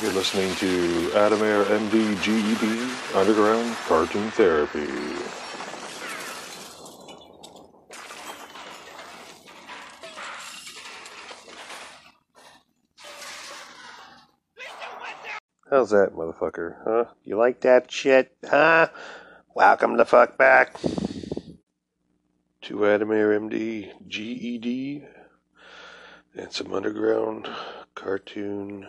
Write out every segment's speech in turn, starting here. You're listening to Adam Air MD GED Underground Cartoon Therapy. How's that, motherfucker? Huh? You like that shit? Huh? Welcome the fuck back to Adam Air MD GED and some underground cartoon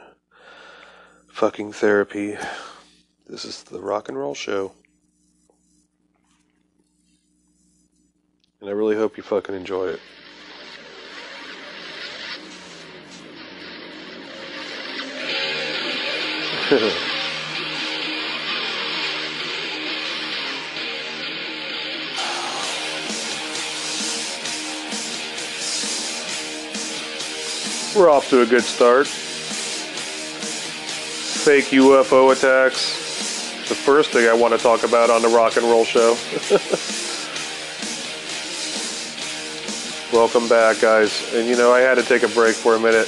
fucking therapy. This is the Rock and Roll Show. And I really hope you fucking enjoy it. We're off to a good start. Fake UFO attacks. The first thing I want to talk about on the Rock and Roll Show. Welcome back, guys. And you know, I had to take a break for a minute.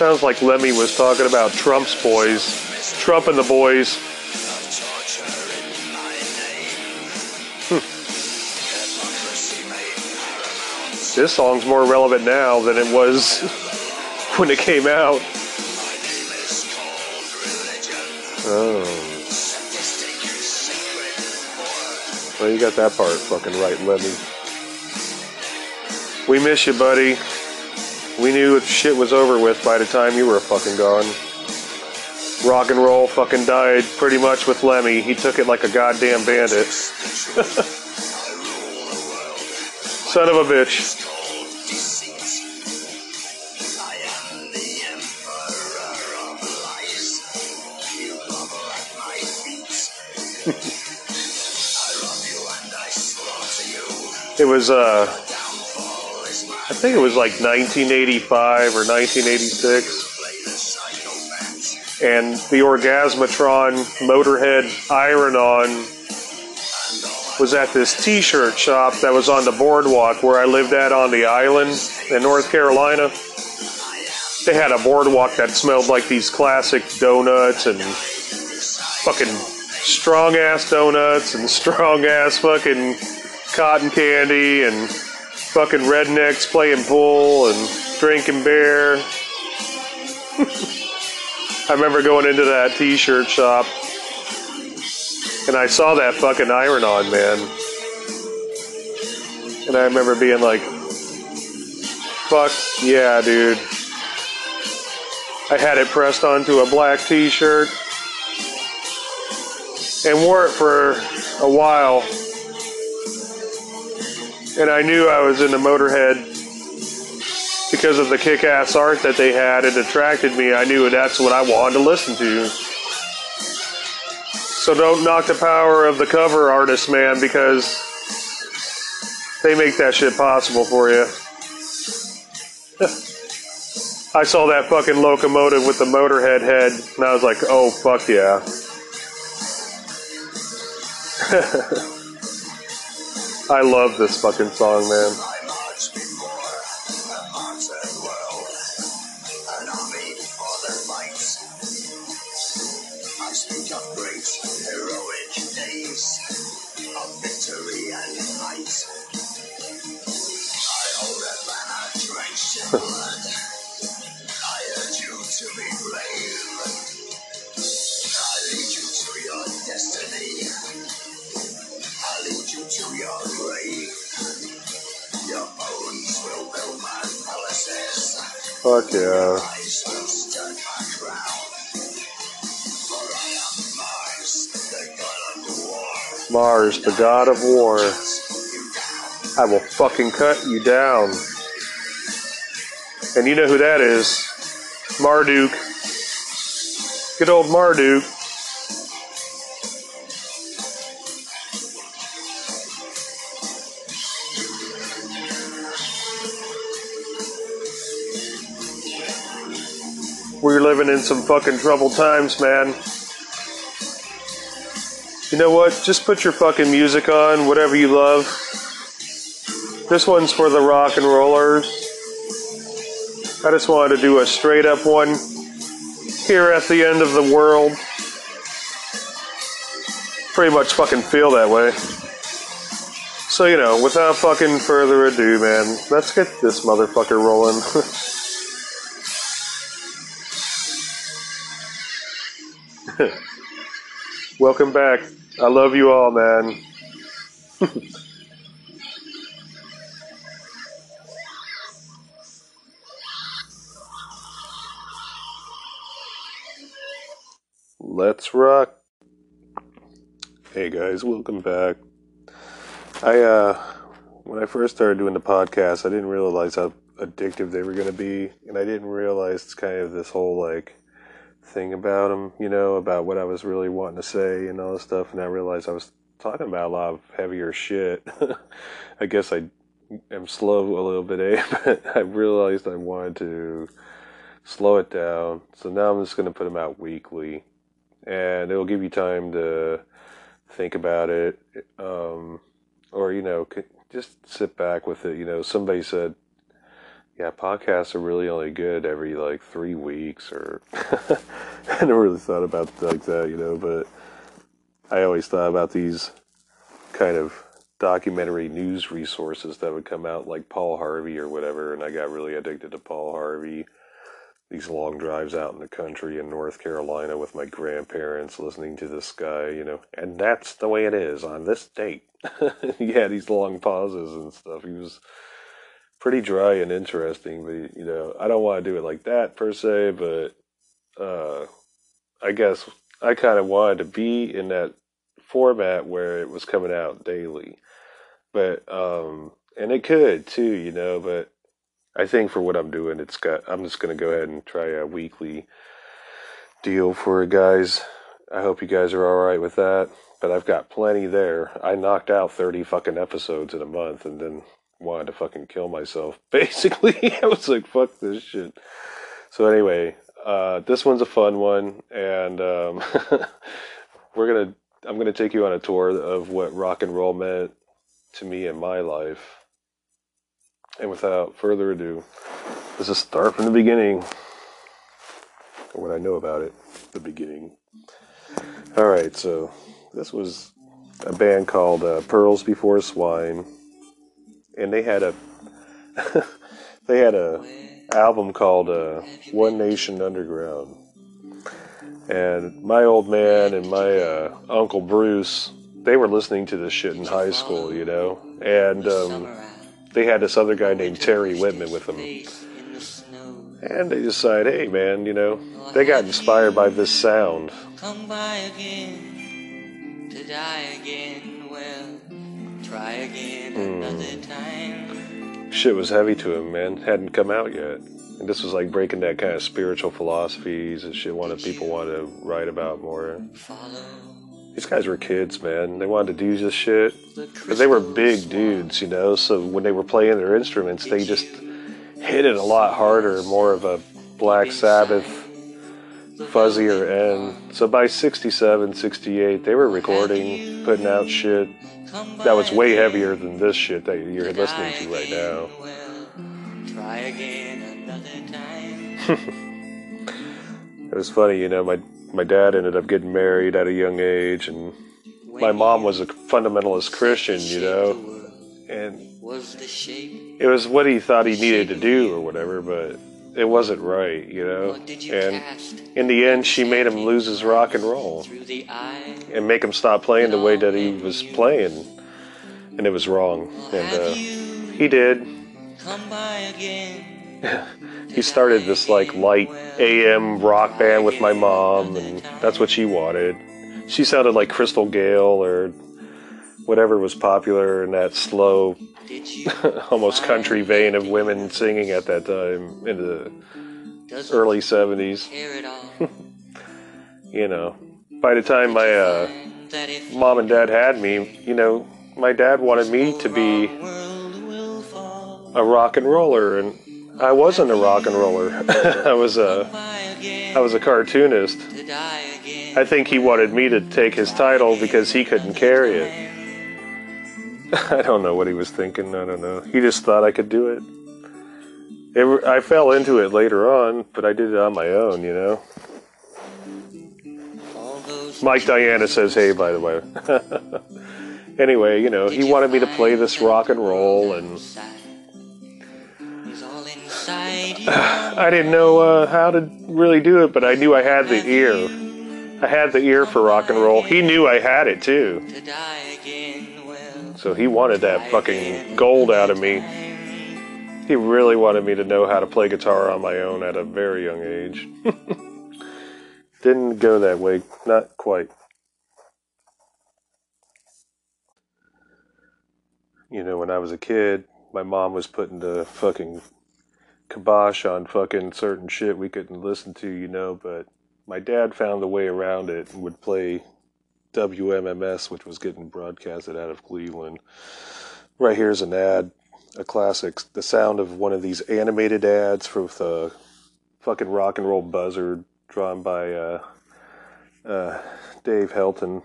Sounds like Lemmy was talking about Trump's boys. Trump and the boys. This song's more relevant now than it was when it came out. Oh. Well, you got that part fucking right, Lemmy. We miss you, buddy. We knew shit was over with by the time you were fucking gone. Rock and roll fucking died pretty much with Lemmy. He took it like a goddamn bandit. Son of a bitch. It was, I think it was like 1985 or 1986, and the Orgasmatron Motorhead iron-on was at this t-shirt shop that was on the boardwalk where I lived at on the island in North Carolina. They had a boardwalk that smelled like these classic donuts and fucking strong-ass donuts and strong-ass fucking cotton candy and fucking rednecks playing pool and drinking beer. I remember going into that t-shirt shop and I saw that fucking iron-on, man. And I remember being like, fuck yeah, dude. I had it pressed onto a black t-shirt and wore it for a while. And I knew I was into Motorhead because of the kick-ass art that they had. It attracted me. I knew that's what I wanted to listen to. So don't knock the power of the cover artist, man, because they make that shit possible for you. I saw that fucking locomotive with the Motorhead head, and I was like, oh, fuck yeah. I love this fucking song, man. Fuck yeah. Mars, the god of war. I will fucking cut you down. And you know who that is. Marduk. Good old Marduk. We're living in some fucking troubled times, man. You know what? Just put your fucking music on, whatever you love. This one's for the rock and rollers. I just wanted to do a straight up one here at the end of the world. Pretty much fucking feel that way. So, you know, without fucking further ado, man, let's get this motherfucker rolling. Welcome back. I love you all, man. Let's rock. Hey guys, welcome back. When I first started doing the podcast, I didn't realize how addictive they were going to be, and I didn't realize it's kind of this whole, like, thing about them, you know, about what I was really wanting to say and all this stuff, and I realized I was talking about a lot of heavier shit. I guess I am slow a little bit, but I realized I wanted to slow it down, so now I'm just going to put them out weekly, and it'll give you time to think about it, or, you know, just sit back with it. You know, somebody said, yeah, podcasts are really only good every, like, 3 weeks, or I never really thought about it like that, you know, but I always thought about these kind of documentary news resources that would come out, like Paul Harvey or whatever, and I got really addicted to Paul Harvey, these long drives out in the country in North Carolina with my grandparents listening to this guy, you know, and that's the way it is on this date. He had these long pauses and stuff. He was pretty dry and interesting, but, you know, I don't want to do it like that per se, but I guess I kind of wanted to be in that format where it was coming out daily, but and it could too, you know, but I think for what I'm doing, I'm just going to go ahead and try a weekly deal for it, guys. I hope you guys are all right with that, but I've got plenty there. I knocked out 30 fucking episodes in a month, and then wanted to fucking kill myself, basically. I was like, fuck this shit. So anyway, this one's a fun one, and I'm gonna take you on a tour of what rock and roll meant to me in my life. And without further ado, let's just start from the beginning, or what I know about it, the beginning. Alright, so this was a band called Pearls Before Swine, and they had a album called One Nation Underground. And my old man and my Uncle Bruce, they were listening to this shit in high school, you know. And they had this other guy named Terry Whitman with them. And they decided, hey man, you know, they got inspired by this sound. Come by again, to die again, well. Try again another time. Shit was heavy to him, man. Hadn't come out yet. And this was like breaking that kind of spiritual philosophies and shit people wanted to write about more. These guys were kids, man. They wanted to do this shit. But they were big dudes, you know, so when they were playing their instruments, they just hit it a lot harder, more of a Black Sabbath fuzzier end. So by 67, 68, they were recording, putting out shit that was way heavier than this shit that you're listening to right now. It was funny, you know, my dad ended up getting married at a young age, and my mom was a fundamentalist Christian, you know, and it was what he thought he needed to do or whatever, but it wasn't right, you know, and in the end, she made him lose his rock and roll and make him stop playing the way that he was playing, and it was wrong, and he did. He started this, like, light AM rock band with my mom, and that's what she wanted. She sounded like Crystal Gayle or whatever was popular in that slow, almost country vein of women singing at that time in the early 70s. You know, by the time my mom and dad had me, you know, my dad wanted me to be a rock and roller, and I wasn't a rock and roller. I was I was a cartoonist. I think he wanted me to take his title because he couldn't carry it. I don't know what he was thinking, I don't know. He just thought I could do it. I fell into it later on, but I did it on my own, you know. Mike Diana says hey, by the way. Anyway, you know, he wanted me to play this rock and roll, and I didn't know how to really do it, but I knew I had the ear. I had the ear for rock and roll. He knew I had it, too. So he wanted that fucking gold out of me. He really wanted me to know how to play guitar on my own at a very young age. Didn't go that way. Not quite. You know, when I was a kid, my mom was putting the fucking kibosh on fucking certain shit we couldn't listen to, you know, but my dad found the way around it and would play WMMS, which was getting broadcasted out of Cleveland. Right here's an ad, a classic, the sound of one of these animated ads for the fucking rock and roll buzzard, drawn by Dave Helton.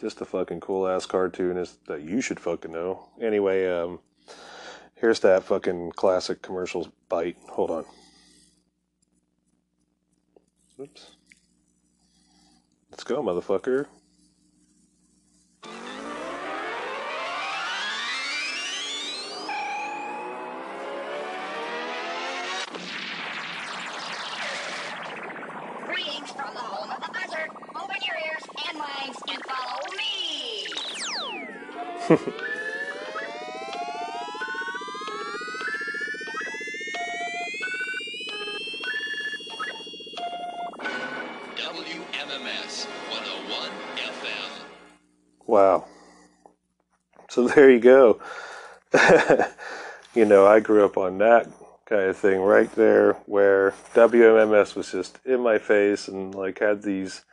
Just a fucking cool-ass cartoonist that you should fucking know. Anyway, here's that fucking classic commercials bite. Hold on. Oops. Let's go, motherfucker. Greetings from the home of the buzzard. Open your ears and minds and follow me. Wow. So there you go. You know, I grew up on that kind of thing right there, where WMMS was just in my face, and like had these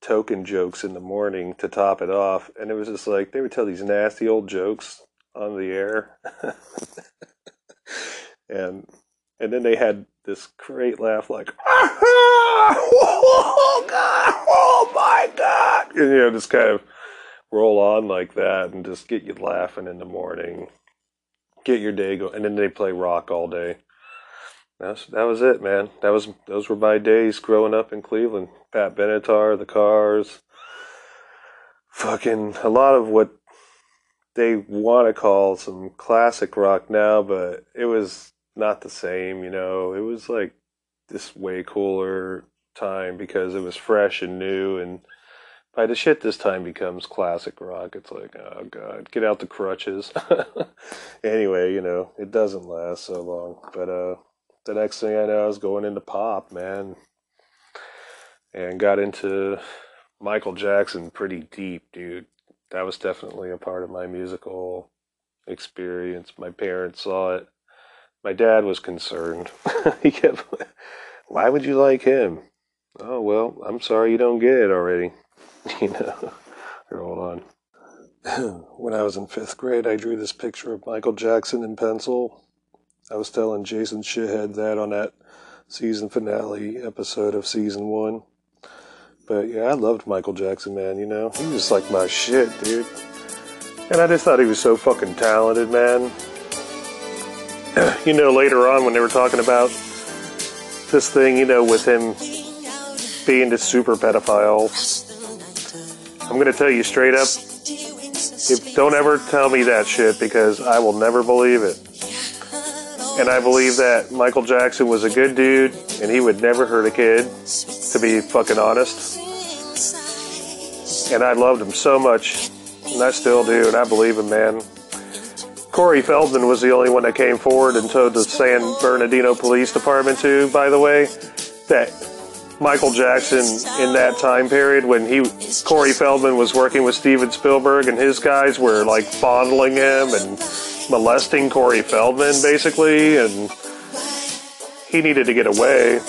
token jokes in the morning to top it off. And it was just like, they would tell these nasty old jokes on the air. And then they had this great laugh like, oh God, oh my God. And, you know, just kind of roll on like that and just get you laughing in the morning. Get your day going. And then they play rock all day. That was it, man. Those were my days growing up in Cleveland. Pat Benatar, The Cars. Fucking a lot of what they want to call some classic rock now, but it was not the same, you know. It was like this way cooler time because it was fresh and new, and by the shit this time becomes classic rock, it's like, oh God, get out the crutches. Anyway, you know, it doesn't last so long. But the next thing I know, I was going into pop, man. And got into Michael Jackson pretty deep, dude. That was definitely a part of my musical experience. My parents saw it. My dad was concerned. He kept, why would you like him? Oh, well, I'm sorry you don't get it already. You know, hold on. When I was in 5th grade, I drew this picture of Michael Jackson in pencil. I was telling Jason Shithead that on that season finale episode of season 1. But yeah, I loved Michael Jackson, man, you know. He was like my shit, dude. And I just thought he was so fucking talented, man. You know, later on when they were talking about this thing, you know, with him being this super pedophile. I'm going to tell you straight up, don't ever tell me that shit, because I will never believe it. And I believe that Michael Jackson was a good dude, and he would never hurt a kid, to be fucking honest. And I loved him so much, and I still do, and I believe him, man. Corey Feldman was the only one that came forward and told the San Bernardino Police Department, too, by the way, that Michael Jackson, in that time period when Corey Feldman was working with Steven Spielberg and his guys, were like fondling him and molesting Corey Feldman, basically, and he needed to get away.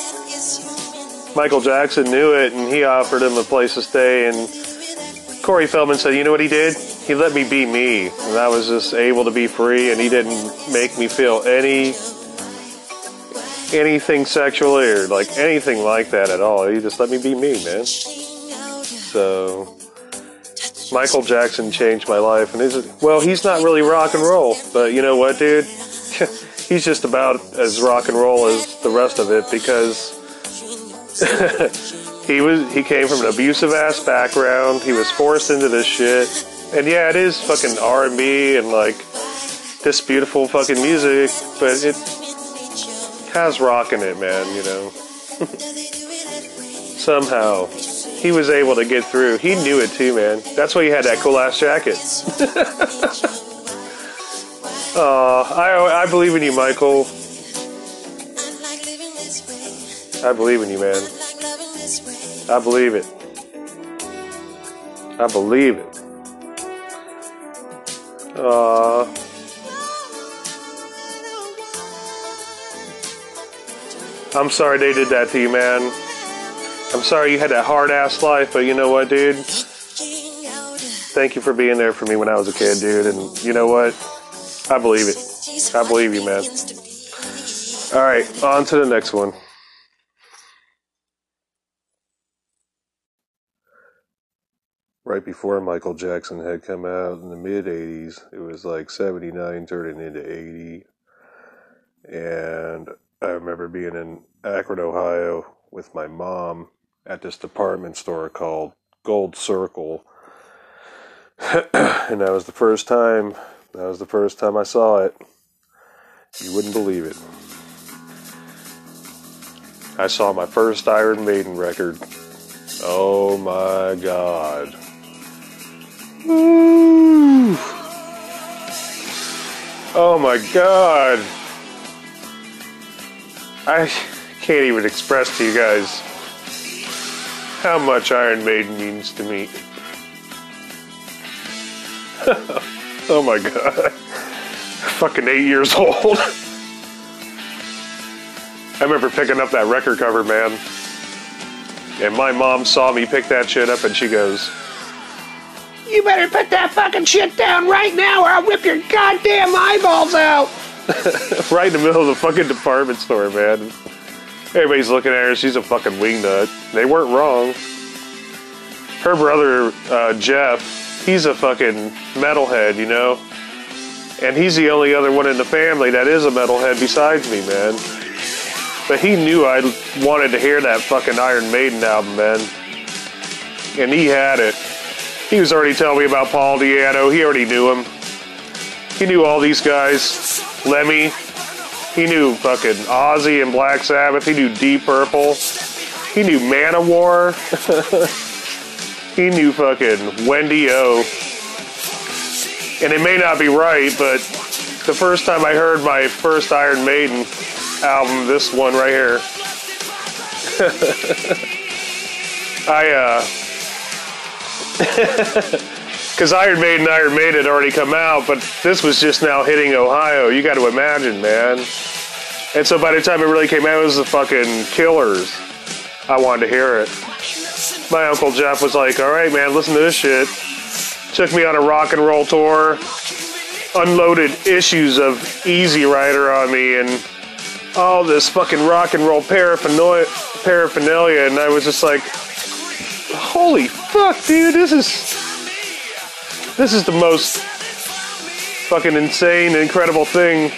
Michael Jackson knew it, and he offered him a place to stay, and Corey Feldman said, you know what he did? He let me be me, and I was just able to be free, and he didn't make me feel any anything sexually or like anything like that at all. He just let me be me, man. So Michael Jackson changed my life, and well, he's not really rock and roll, but you know what, dude? He's just about as rock and roll as the rest of it, because he came from an abusive ass background. He was forced into this shit. And yeah, it is fucking R&B and like this beautiful fucking music, but it has rock in it, man, you know. Somehow he was able to get through. He knew it too, man. That's why he had that cool ass jacket. I believe in you, Michael. I believe in you, man. I believe it. I believe it. I'm sorry they did that to you, man. I'm sorry you had that hard-ass life, but you know what, dude? Thank you for being there for me when I was a kid, dude. And you know what? I believe it. I believe you, man. All right, on to the next one. Right before Michael Jackson had come out in the mid-'80s, it was like 79 turning into 80. And I remember being in Akron, Ohio with my mom at this department store called Gold Circle. And that was the first time I saw it. You wouldn't believe it. I saw my first Iron Maiden record. Oh my God. Ooh. Oh my God. I can't even express to you guys how much Iron Maiden means to me. Oh my God. I'm fucking 8 years old. I remember picking up that record cover, man. And my mom saw me pick that shit up and she goes, "You better put that fucking shit down right now or I'll whip your goddamn eyeballs out." Right in the middle of the fucking department store, man. Everybody's looking at her. She's a fucking wingnut. They weren't wrong. Her brother, Jeff, he's a fucking metalhead, you know? And he's the only other one in the family that is a metalhead besides me, man. But he knew I wanted to hear that fucking Iron Maiden album, man. And he had it. He was already telling me about Paul Di'Anno. He already knew him. He knew all these guys. Lemmy. He knew fucking Ozzy and Black Sabbath. He knew Deep Purple. He knew Manowar. He knew fucking Wendy O. And it may not be right, but the first time I heard my first Iron Maiden album, this one right here, because Iron Maiden had already come out, but this was just now hitting Ohio. You got to imagine, man. And so by the time it really came out, it was the fucking Killers. I wanted to hear it. My Uncle Jeff was like, "All right, man, listen to this shit." Took me on a rock and roll tour. Unloaded issues of Easy Rider on me and all this fucking rock and roll paraphernalia. And I was just like, holy fuck, dude, this is the most fucking insane, incredible thing.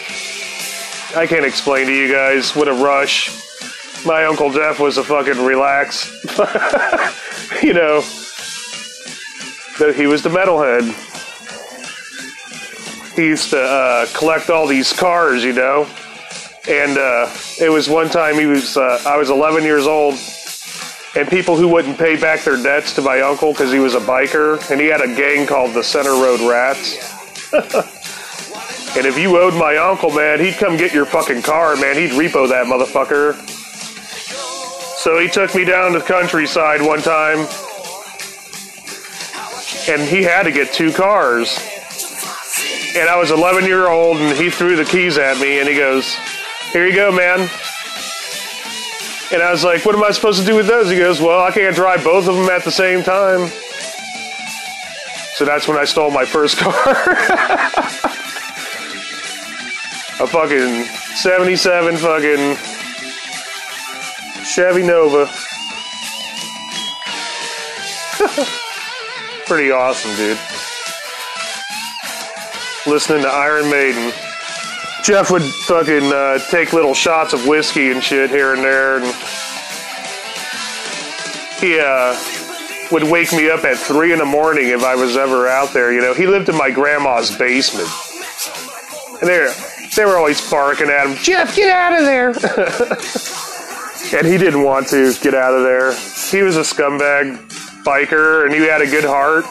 I can't explain to you guys what a rush. My Uncle Jeff was a fucking relax, you know, that he was the metalhead. He used to collect all these cars, you know, and it was one time I was 11 years old. And people who wouldn't pay back their debts to my uncle because he was a biker. And he had a gang called the Center Road Rats. And if you owed my uncle, man, he'd come get your fucking car, man. He'd repo that motherfucker. So he took me down to the countryside one time. And he had to get two cars. And I was 11 years old and he threw the keys at me and he goes, "Here you go, man." And I was like, "What am I supposed to do with those?" He goes, "Well, I can't drive both of them at the same time." So that's when I stole my first car. A fucking 77 fucking Chevy Nova. Pretty awesome, dude. Listening to Iron Maiden. Jeff would fucking take little shots of whiskey and shit here and there, and he would wake me up at 3 in the morning if I was ever out there. You know, he lived in my grandma's basement, and they were always barking at him, "Jeff, get out of there!" And he didn't want to get out of there. He was a scumbag biker, and he had a good heart.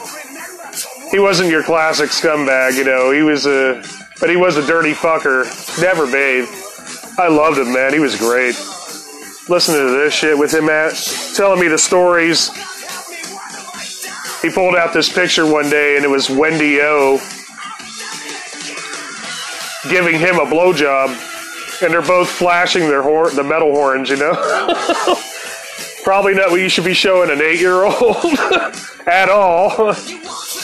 He wasn't your classic scumbag, you know. But he was a dirty fucker. Never bathed. I loved him, man. He was great. Listening to this shit with him, Matt, telling me the stories. He pulled out this picture one day, and it was Wendy O giving him a blowjob, and they're both flashing their the metal horns, you know. Probably not what you should be showing an 8-year-old at all.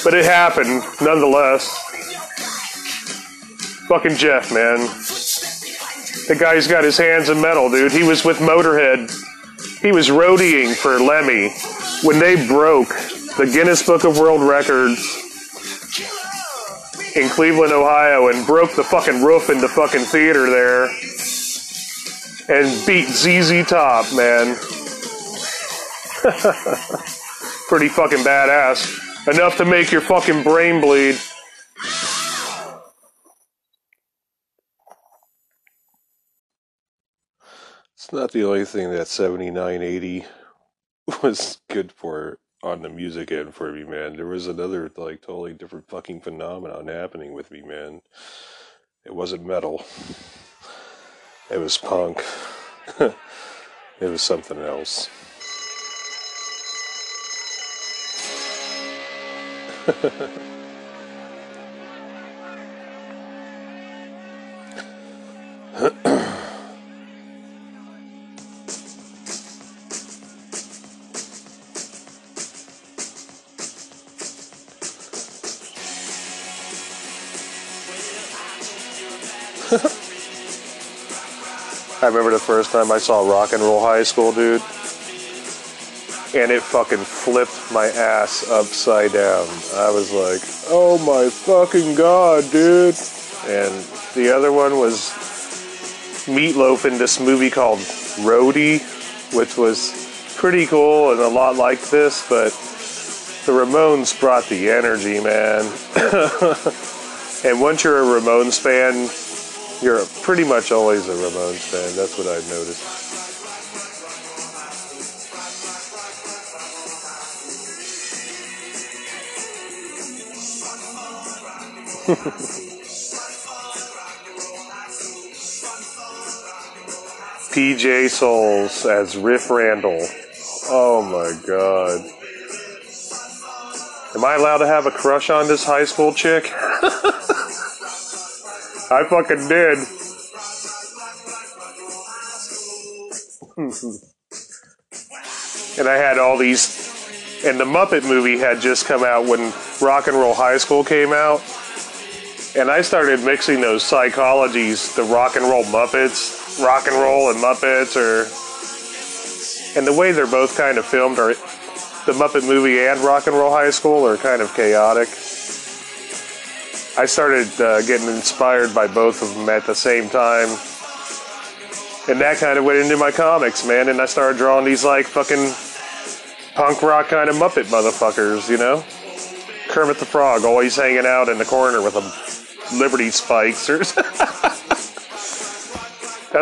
But it happened, nonetheless. Fucking Jeff, man. The guy's got his hands in metal, dude. He was with Motorhead. He was roadieing for Lemmy when they broke the Guinness Book of World Records in Cleveland, Ohio, and broke the fucking roof in the fucking theater there and beat ZZ Top, man. Pretty fucking badass. Enough to make your fucking brain bleed. It's not the only thing that 7980 was good for on the music end for me, man. There was another, like, totally different fucking phenomenon happening with me, man. It wasn't metal. It was punk. It was something else. I remember the first time I saw Rock and Roll High School, dude. And it fucking flipped my ass upside down. I was like, oh my fucking god, dude. And the other one was Meatloaf in this movie called Roadie, which was pretty cool and a lot like this, but the Ramones brought the energy, man. And once you're a Ramones fan, you're pretty much always a Ramones fan. That's what I've noticed. PJ Soles as Riff Randall. Oh my god. Am I allowed to have a crush on this high school chick? I fucking did. And I had all these... And the Muppet movie had just come out when Rock and Roll High School came out. And I started mixing those psychologies, the Rock and Roll Muppets, Rock and Roll and Muppets, and the way they're both kind of filmed, are the Muppet movie and Rock and Roll High School are kind of chaotic. I started getting inspired by both of them at the same time, and that kind of went into my comics, man. And I started drawing these like fucking punk rock kind of Muppet motherfuckers, you know? Kermit the Frog always hanging out in the corner with them Liberty spikes. That's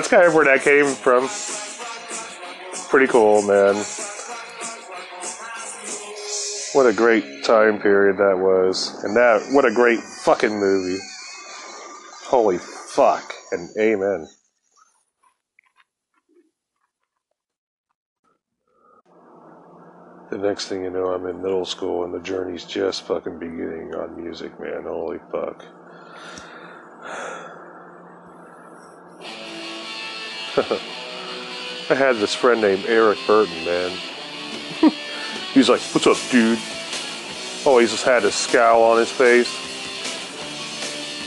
kind of where that came from. Pretty cool, man. What a great time period that was. And that, what a great fucking movie. Holy fuck, and amen. The next thing you know, I'm in middle school and the journey's just fucking beginning on music, man. Holy fuck. I had this friend named Eric Burdon, man. He's like, "What's up, dude?" Always just had a scowl on his face.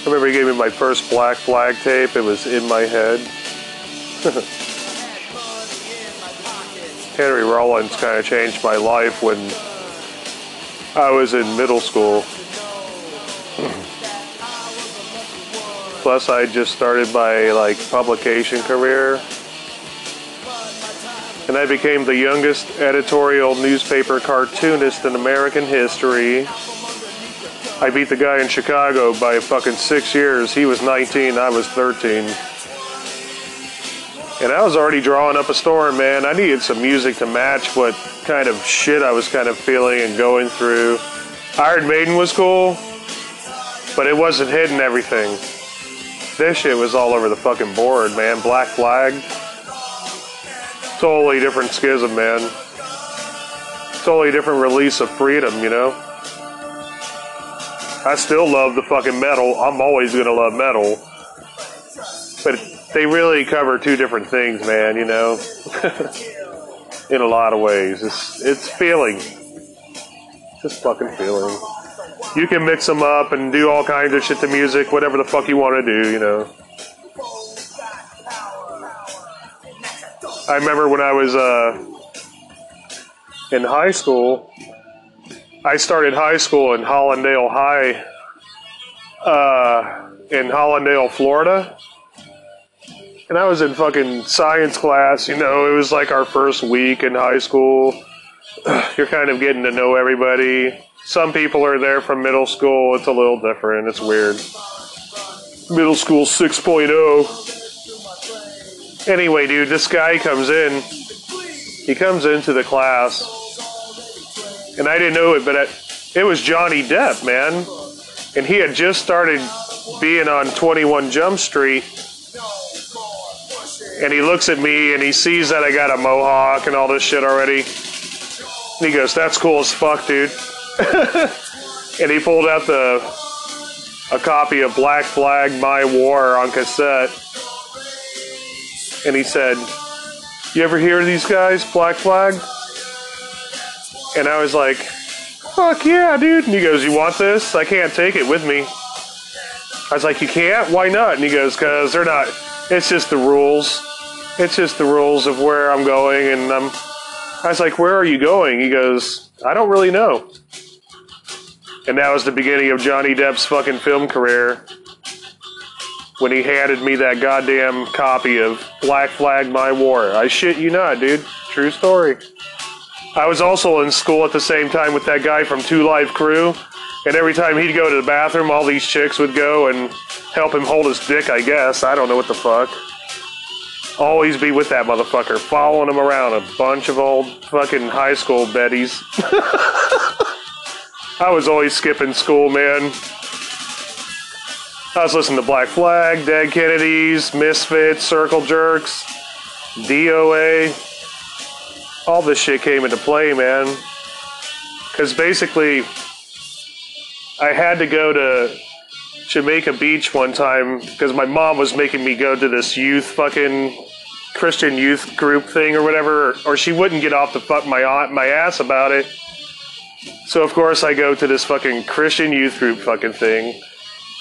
I remember he gave me my first Black Flag tape. It was in my head. Henry Rollins kind of changed my life when I was in middle school. Plus, I just started my publication career, and I became the youngest editorial newspaper cartoonist in American history. I beat the guy in Chicago by fucking 6 years. He was 19, I was 13. And I was already drawing up a storm, man. I needed some music to match what kind of shit I was kind of feeling and going through. Iron Maiden was cool, but it wasn't hitting everything. This shit was all over the fucking board, man. Black Flag. Totally different schism, man. Totally different release of freedom, you know? I still love the fucking metal. I'm always gonna love metal. But they really cover two different things, man, you know? In a lot of ways. It's feeling. Just fucking feeling. You can mix them up and do all kinds of shit to music, whatever the fuck you want to do, you know? I remember when I was in high school, I started high school in Hollandale High, in Hollandale, Florida. And I was in fucking science class, you know, it was like our first week in high school. You're kind of getting to know everybody. Some people are there from middle school, it's a little different, it's weird. Middle school 6.0. Anyway, dude, this guy comes in. He comes into the class. And I didn't know it, but it was Johnny Depp, man. And he had just started being on 21 Jump Street. And he looks at me and he sees that I got a mohawk and all this shit already. And he goes, "That's cool as fuck, dude." And he pulled out a copy of Black Flag, My War on cassette. And he said, "You ever hear of these guys, Black Flag?" And I was like, "Fuck yeah, dude." And he goes, "You want this? I can't take it with me." I was like, "You can't? Why not?" And he goes, "Because they're not, it's just the rules. It's just the rules of where I'm going." And I was like, "Where are you going?" He goes, "I don't really know." And that was the beginning of Johnny Depp's fucking film career. When he handed me that goddamn copy of Black Flag, My War. I shit you not, dude. True story. I was also in school at the same time with that guy from Two Live Crew, and every time he'd go to the bathroom, all these chicks would go and help him hold his dick, I guess. I don't know what the fuck. Always be with that motherfucker, following him around. A bunch of old fucking high school betties. I was always skipping school, man. I was listening to Black Flag, Dead Kennedys, Misfits, Circle Jerks, DOA. All this shit came into play, man. Because basically, I had to go to Jamaica Beach one time because my mom was making me go to this youth fucking Christian youth group thing or whatever, or she wouldn't get off the fuck my aunt my ass about it. So of course I go to this fucking Christian youth group fucking thing.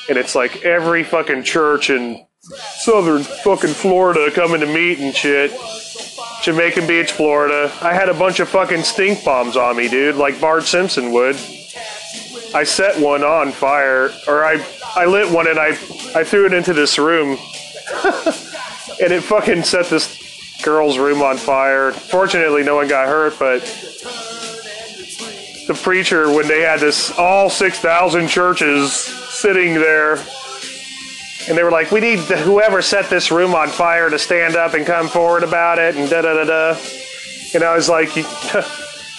And it's like every fucking church in southern fucking Florida coming to meet and shit. Jamaica Beach, Florida. I had a bunch of fucking stink bombs on me, dude, like Bart Simpson would. I set one on fire, or I lit one and I threw it into this room. And it fucking set this girl's room on fire. Fortunately, no one got hurt, but the preacher, when they had this, all 6,000 churches sitting there, and they were like, "We need whoever set this room on fire to stand up and come forward about it," and da-da-da-da. And I was like,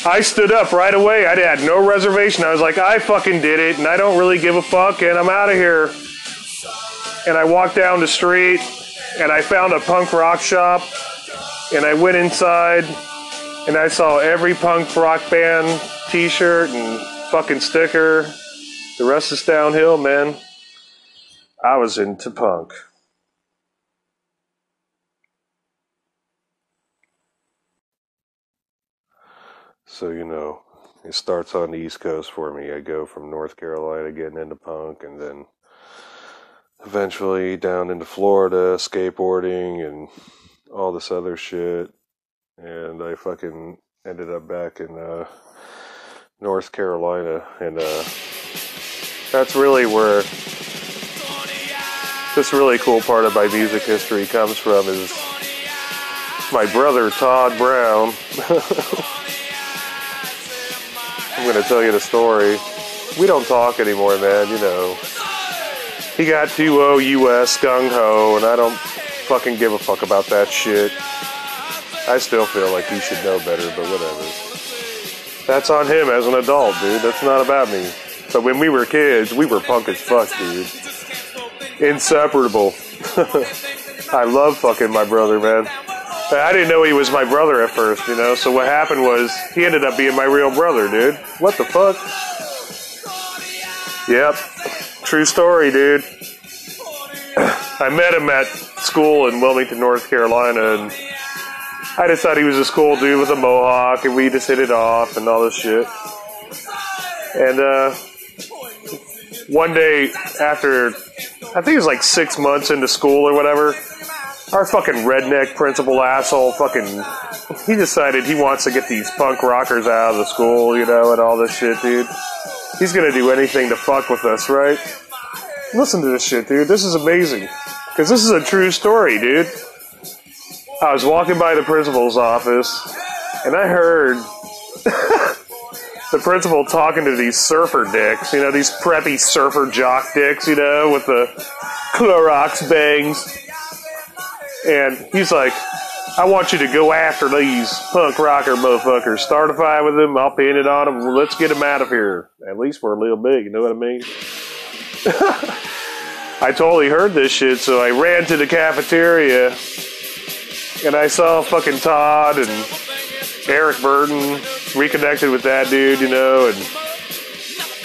I stood up right away. I had no reservation. I was like, "I fucking did it, and I don't really give a fuck, and I'm out of here." And I walked down the street, and I found a punk rock shop, and I went inside, and I saw every punk rock band t-shirt and fucking sticker. The rest is downhill, man. I was into punk. So, you know, it starts on the East Coast for me. I go from North Carolina getting into punk, and then eventually down into Florida, skateboarding and all this other shit. and I fucking ended up back in North Carolina, and that's really where this really cool part of my music history comes from, is my brother Todd Brown. I'm going to tell you the story. We don't talk anymore, man, you know. He got 2-0 US gung-ho, and I don't fucking give a fuck about that shit. I still feel like he should know better, but whatever. That's on him as an adult, dude. That's not about me. But when we were kids, we were punk as fuck, dude. Inseparable. I love fucking my brother, man. I didn't know he was my brother at first, you know. So what happened was, he ended up being my real brother, dude. What the fuck? Yep. True story, dude. I met him at school in Wilmington, North Carolina, and I just thought he was a cool dude with a mohawk, and we just hit it off and all this shit. And one day after, I think it was like 6 months into school or whatever, our fucking redneck principal asshole he decided he wants to get these punk rockers out of the school, you know, and all this shit, dude. He's gonna do anything to fuck with us, right? Listen to this shit, dude. This is amazing. Because this is a true story, dude. I was walking by the principal's office, and I heard the principal talking to these surfer dicks, you know, these preppy surfer jock dicks, you know, with the Clorox bangs. And he's like, I want you to go after these punk rocker motherfuckers. Start a fight with them. I'll pin it on them. Let's get them out of here. At least we're a little big. You know what I mean? I totally heard this shit, so I ran to the cafeteria. And I saw fucking Todd and Eric Burdon, reconnected with that dude, you know, and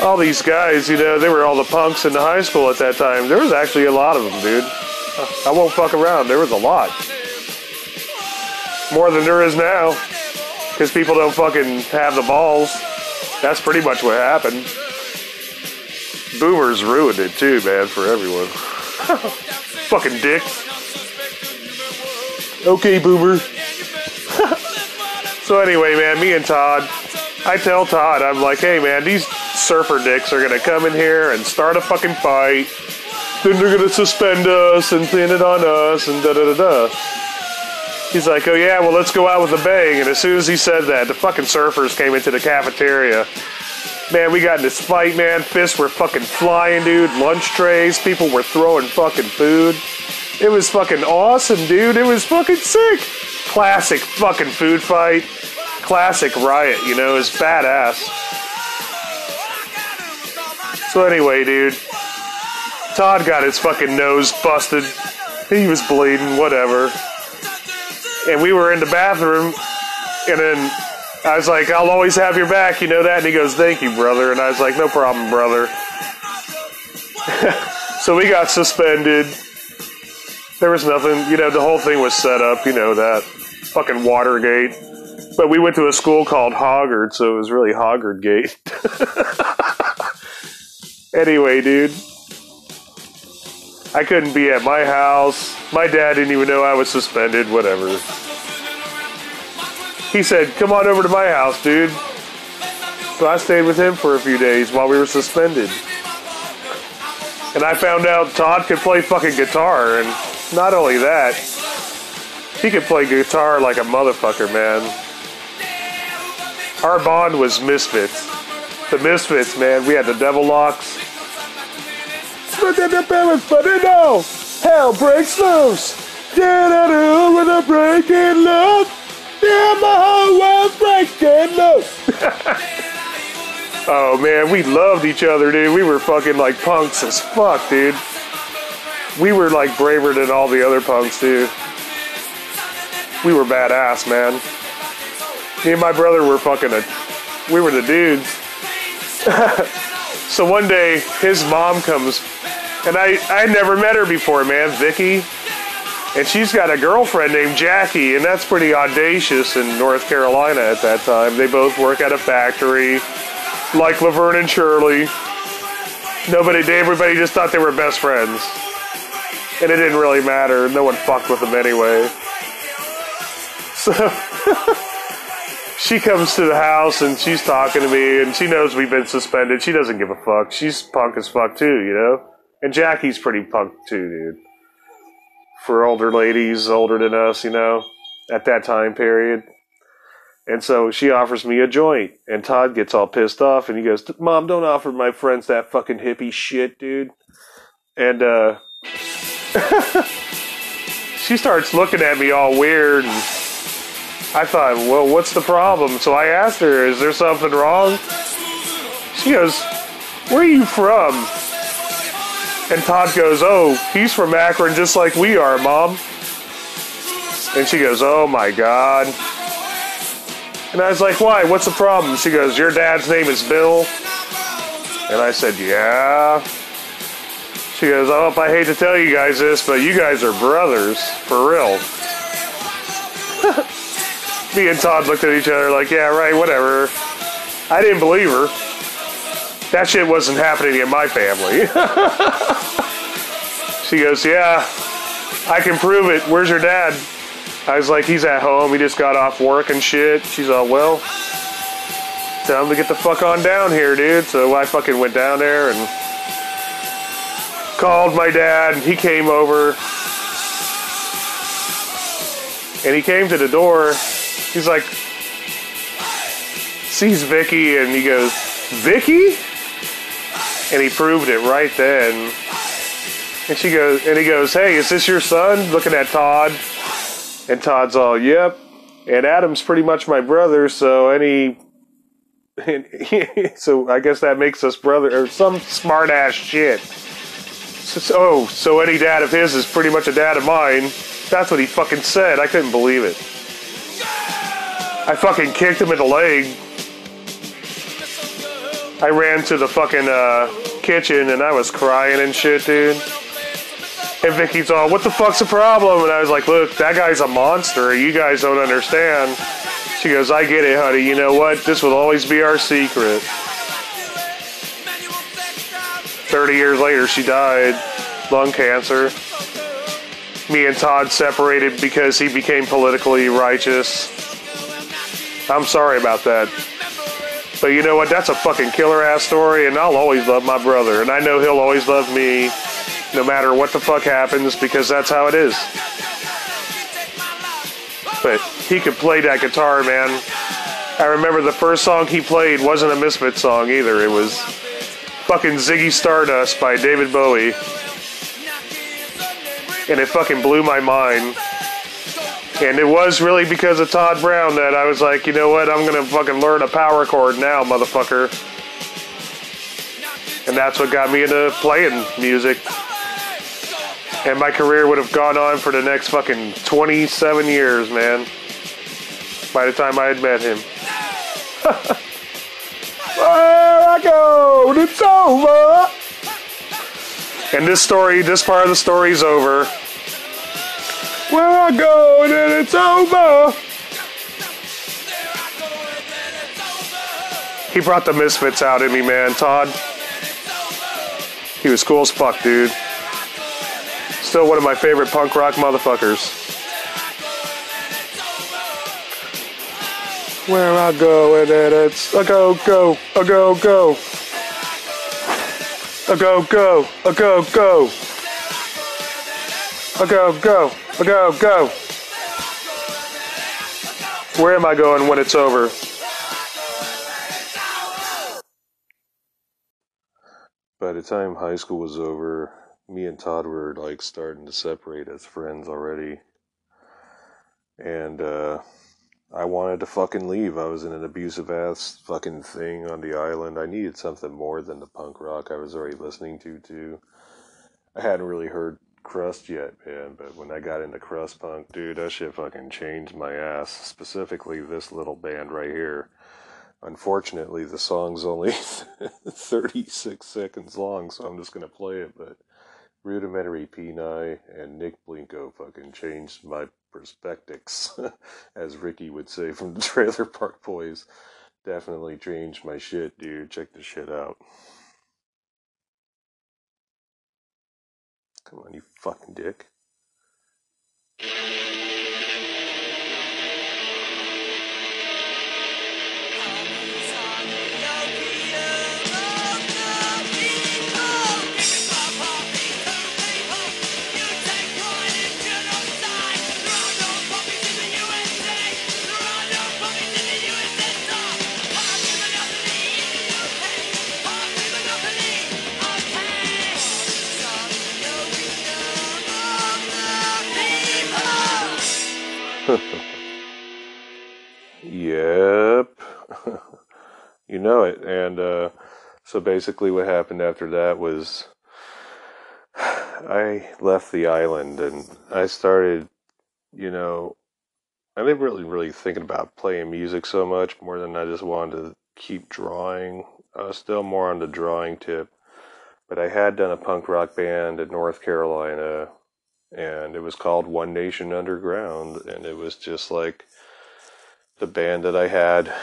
all these guys, you know, they were all the punks in the high school at that time. There was actually a lot of them, dude. I won't fuck around. There was a lot. More than there is now. Because people don't fucking have the balls. That's pretty much what happened. Boomers ruined it too, man, for everyone. Fucking dicks. Okay, boomer. So anyway, man, me and Todd, I tell Todd, I'm like, hey, man, these surfer dicks are going to come in here and start a fucking fight. Then they're going to suspend us and pin it on us and da-da-da-da. He's like, oh yeah, well, let's go out with a bang. And as soon as he said that, the fucking surfers came into the cafeteria. Man, we got in this fight, man. Fists were fucking flying, dude. Lunch trays. People were throwing fucking food. It was fucking awesome, dude. It was fucking sick. Classic fucking food fight. Classic riot, you know. It was badass. So anyway, dude. Todd got his fucking nose busted. He was bleeding, whatever. And we were in the bathroom, and then I was like, I'll always have your back, you know that? And he goes, thank you, brother. And I was like, no problem, brother. So we got suspended. There was nothing, you know, the whole thing was set up, you know that. Fucking Watergate. But we went to a school called Hoggard, so it was really Hoggard Gate. Anyway, dude. I couldn't be at my house. My dad didn't even know I was suspended, whatever. He said, come on over to my house, dude. So I stayed with him for a few days while we were suspended. And I found out Todd could play fucking guitar. And not only that, he could play guitar like a motherfucker, man. Our bond was Misfits. The Misfits, man. We had the Devil Locks. But then the parents, but they know, hell breaks loose. Did I do with a breaking loose? Yeah, my whole world's breaking loose. Oh man, we loved each other, dude. We were fucking like punks as fuck, dude. We were like braver than all the other punks, dude. We were badass, man. Me and my brother were fucking we were the dudes. So one day, his mom comes, and I never met her before, man, Vicky. And she's got a girlfriend named Jackie, and that's pretty audacious in North Carolina at that time. They both work at a factory, like Laverne and Shirley. Everybody just thought they were best friends. And it didn't really matter. No one fucked with them anyway. So she comes to the house and she's talking to me, and she knows we've been suspended. She doesn't give a fuck. She's punk as fuck too, you know? And Jackie's pretty punk too, dude. For older ladies, older than us, you know, at that time period. And so she offers me a joint, and Todd gets all pissed off, and he goes, Mom, don't offer my friends that fucking hippie shit, dude. And she starts looking at me all weird, and I thought, well, what's the problem? So I asked her, is there something wrong? She goes, where are you from? And Todd goes, oh, he's from Akron just like we are, Mom. And she goes, oh my God. And I was like, why? What's the problem? She goes, your dad's name is Bill. And I said, yeah. She goes, oh, I hate to tell you guys this, but you guys are brothers, for real. Me and Todd looked at each other like, yeah, right, whatever. I didn't believe her. That shit wasn't happening in my family. She goes, yeah, I can prove it. Where's your dad? I was like, he's at home, he just got off work and shit. She's all, well, tell him to get the fuck on down here, dude. So I fucking went down there and called my dad. He came over and he came to the door. He's like, sees Vicky and he goes, Vicky? And he proved it right then. And she goes, and he goes, hey, is this your son? Looking at Todd. And Todd's all, yep. And Adam's pretty much my brother, so so I guess that makes us brother, or some smart ass shit. So, oh, so any dad of his is pretty much a dad of mine. That's what he fucking said. I couldn't believe it. I fucking kicked him in the leg. I ran to the fucking kitchen and I was crying and shit, dude. And Vicky's all, what the fuck's the problem? And I was like, look, that guy's a monster. You guys don't understand. She goes, I get it, honey. You know what? This will always be our secret. 30 years later, she died. Lung cancer. Me and Todd separated because he became politically righteous. I'm sorry about that. But you know what? That's a fucking killer-ass story, and I'll always love my brother. And I know he'll always love me. No matter what the fuck happens, because that's how it is. But he could play that guitar, man. I remember the first song he played wasn't a Misfits song either. It was fucking Ziggy Stardust by David Bowie. And it fucking blew my mind. And it was really because of Todd Brown that I was like, you know what, I'm gonna fucking learn a power chord now, motherfucker. And that's what got me into playing music. And my career would have gone on for the next fucking 27 years, man. By the time I had met him. There I go! It's over! And this story, this part of the story is over. Where I go and then it's over! He brought the Misfits out in me, man, Todd. He was cool as fuck, dude. Still one of my favorite punk rock motherfuckers. Where I go and then it's a go, go, a go, go. A go, go, a go, go. A go, go, a go, go. Where am I going when it's over? By the time high school was over, me and Todd were like starting to separate as friends already. And I wanted to fucking leave. I was in an abusive ass fucking thing on the island. I needed something more than the punk rock I was already listening to too. I hadn't really heard crust yet, man, but when I got into crust punk, dude, that shit fucking changed my ass. Specifically this little band right here. Unfortunately, the song's only 36 seconds long, so I'm just going to play it, but Rudimentary Peni and Nick Blinko fucking changed my perspectives, as Ricky would say from the Trailer Park Boys. Definitely changed my shit, dude. Check this shit out. Come on, you fucking dick. Yep. You know it. And so basically what happened after that was I left the island and I started, you know, I didn't really thinking about playing music so much, more than I just wanted to keep drawing. I was still more on the drawing tip. But I had done a punk rock band in North Carolina, and it was called One Nation Underground, and it was just like the band that I had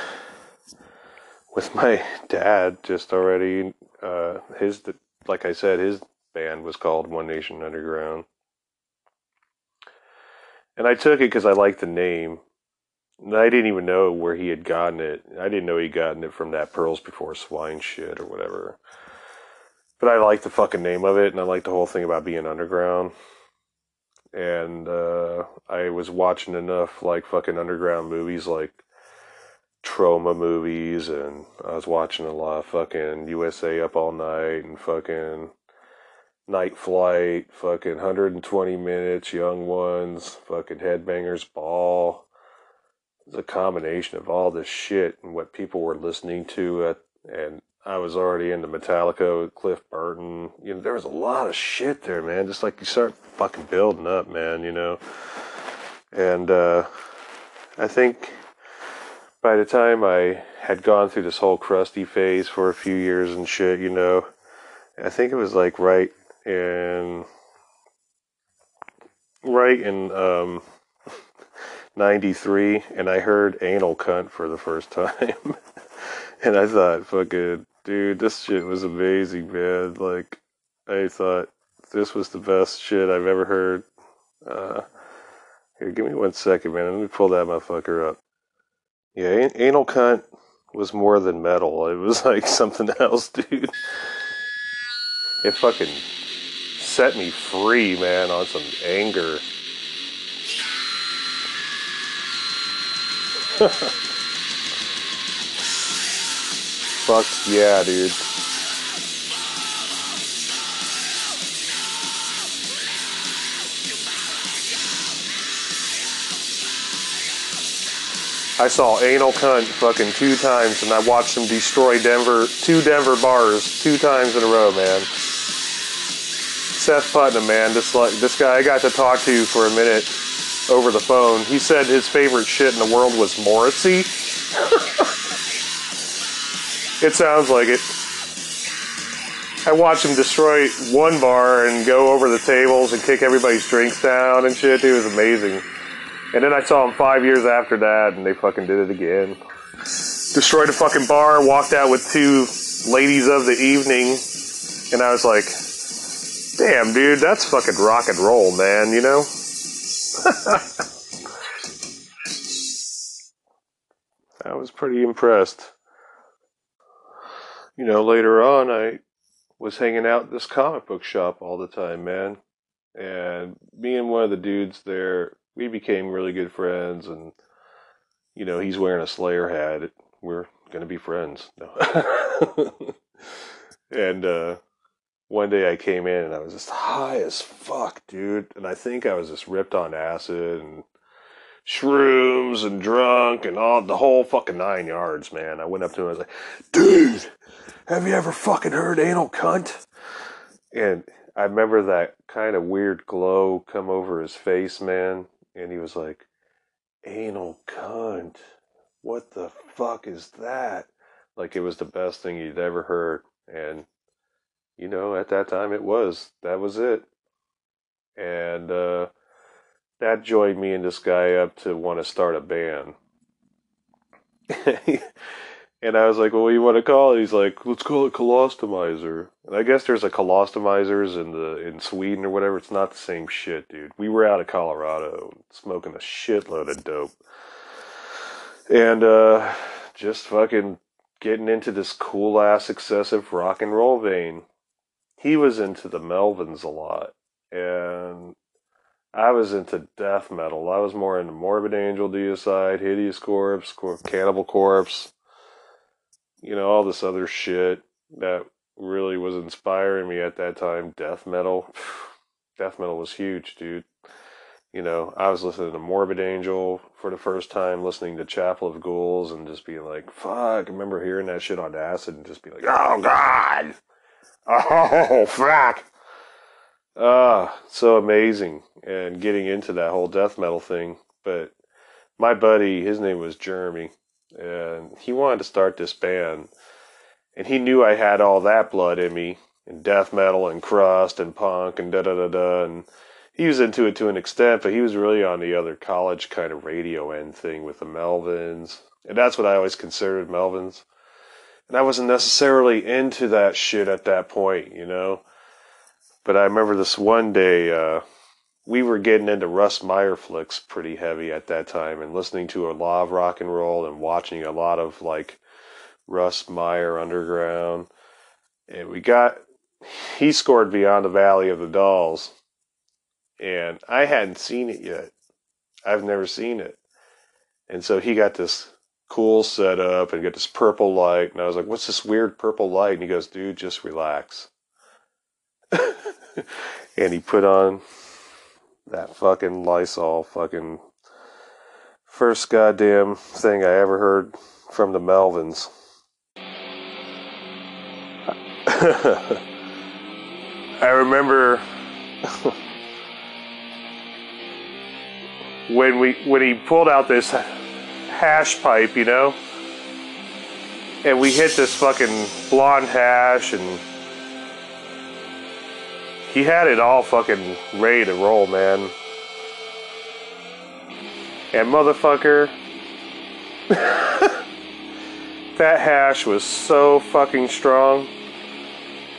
with my dad just already. Like I said, his band was called One Nation Underground. And I took it because I liked the name. And I didn't even know where he had gotten it. I didn't know he'd gotten it from that Pearls Before Swine shit or whatever. But I like the fucking name of it, and I like the whole thing about being underground. And I was watching enough, like, fucking underground movies, like Trauma movies, and I was watching a lot of fucking USA Up All Night, and fucking Night Flight, fucking 120 Minutes, Young Ones, fucking Headbangers Ball. It was a combination of all this shit and what people were listening to, and I was already into Metallica, Cliff Burton. You know, there was a lot of shit there, man. Just like you start fucking building up, man, you know. And I think by the time I had gone through this whole crusty phase for a few years and shit, you know, I think it was like right in 93, and I heard Anal Cunt for the first time. And I thought, fucking, dude, this shit was amazing, man. Like, I thought this was the best shit I've ever heard. Here, give me 1 second, man. Let me pull that motherfucker up. Yeah, Anal Cunt was more than metal. It was like something else, dude. It fucking set me free, man, on some anger. Fuck yeah, dude. I saw Anal Cunt fucking 2 times, and I watched him destroy two Denver bars 2 times in a row, man. Seth Putnam, man, this guy I got to talk to for a minute over the phone. He said his favorite shit in the world was Morrissey. It sounds like it. I watched him destroy one bar and go over the tables and kick everybody's drinks down and shit. It was amazing. And then I saw him 5 years after that, and they fucking did it again. Destroyed a fucking bar, walked out with 2 ladies of the evening, and I was like, damn, dude, that's fucking rock and roll, man, you know? I was pretty impressed. You know, later on, I was hanging out at this comic book shop all the time, man. And me and one of the dudes there, we became really good friends. And, you know, he's wearing a Slayer hat. We're going to be friends. No. And one day I came in and I was just high as fuck, dude. And I think I was just ripped on acid and shrooms and drunk and all the whole fucking 9 yards, man. I went up to him and I was like, dude, have you ever fucking heard Anal Cunt? And I remember that kind of weird glow come over his face, man. And he was like, Anal Cunt, what the fuck is that? Like it was the best thing he'd ever heard. And, you know, at that time it was. That was it. And, that joined me and this guy up to want to start a band. And I was like, well, what do you want to call it? He's like, let's call it Colostomizer. And I guess there's a Colostomizers in Sweden or whatever. It's not the same shit, dude. We were out of Colorado smoking a shitload of dope. And just fucking getting into this cool-ass excessive rock and roll vein. He was into the Melvins a lot. And I was into death metal. I was more into Morbid Angel, Deicide, Hideous Corpse, Cannibal Corpse. You know, all this other shit that really was inspiring me at that time. Death metal. Death metal was huge, dude. you know, I was listening to Morbid Angel for the first time, listening to Chapel of Ghouls, and just being like, fuck, I remember hearing that shit on acid and just be like, oh, God! Oh, fuck! So amazing. And getting into that whole death metal thing. But my buddy, his name was Jeremy, and he wanted to start this band. And he knew I had all that blood in me, and death metal, and crust, and punk, and da-da-da-da, and he was into it to an extent, but he was really on the other college kind of radio end thing with the Melvins. And that's what I always considered Melvins. And I wasn't necessarily into that shit at that point, you know. But I remember this one day, we were getting into Russ Meyer flicks pretty heavy at that time, and listening to a lot of rock and roll and watching a lot of, like, Russ Meyer Underground. And we got... He scored Beyond the Valley of the Dolls. And I hadn't seen it yet. I've never seen it. And so he got this cool setup and got this purple light. And I was like, what's this weird purple light? And he goes, dude, just relax. And he put on that fucking Lysol fucking first goddamn thing I ever heard from the Melvins. I remember... When he pulled out this hash pipe, you know, and we hit this fucking blonde hash, and he had it all fucking ready to roll, man. And motherfucker, that hash was so fucking strong.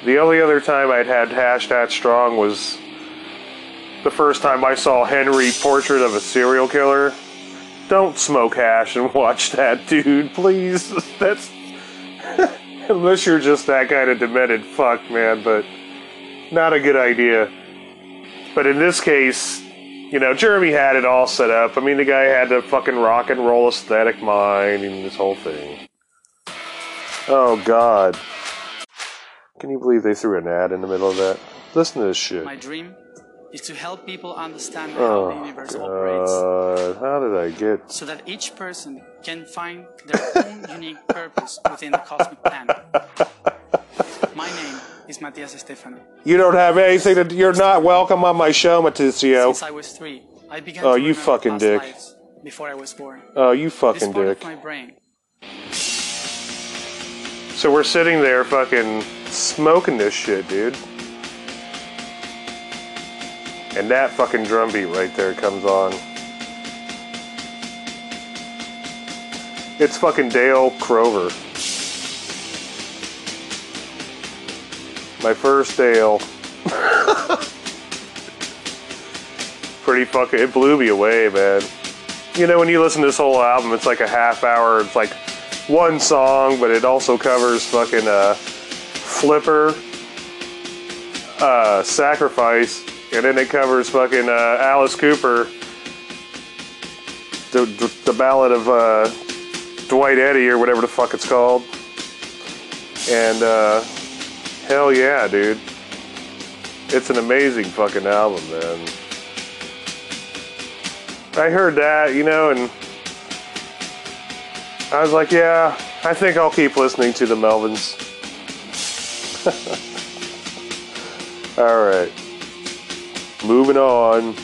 The only other time I'd had hash that strong was the first time I saw Henry Portrait of a Serial Killer. Don't smoke hash and watch that, dude, please. That's... Unless you're just that kind of demented fuck, man, but not a good idea. But in this case, you know, Jeremy had it all set up. I mean, the guy had the fucking rock and roll aesthetic mind and this whole thing. Oh, God. Can you believe they threw an ad in the middle of that? Listen to this shit. My dream is to help people understand how the universe operates. How did I get? So that each person can find their own unique purpose within the cosmic plan. My name is Matthias Stefani. You don't have anything to do. You're not welcome on my show, Mattizio. Since I was 3, I began to remember past lives before I was born. Oh, you fucking dick. This part of my brain. So we're sitting there fucking smoking this shit, dude. And that fucking drum beat right there comes on. It's fucking Dale Crover. My first Dale. Pretty fucking, it blew me away, man. You know, when you listen to this whole album, it's like a half hour, it's like one song, but it also covers fucking Flipper, Sacrifice, and then it covers fucking Alice Cooper, the ballad of Dwight Eddy or whatever the fuck it's called. And hell yeah, dude. It's an amazing fucking album, man. I heard that, you know, and I was like, yeah, I think I'll keep listening to the Melvins. All right. Moving on.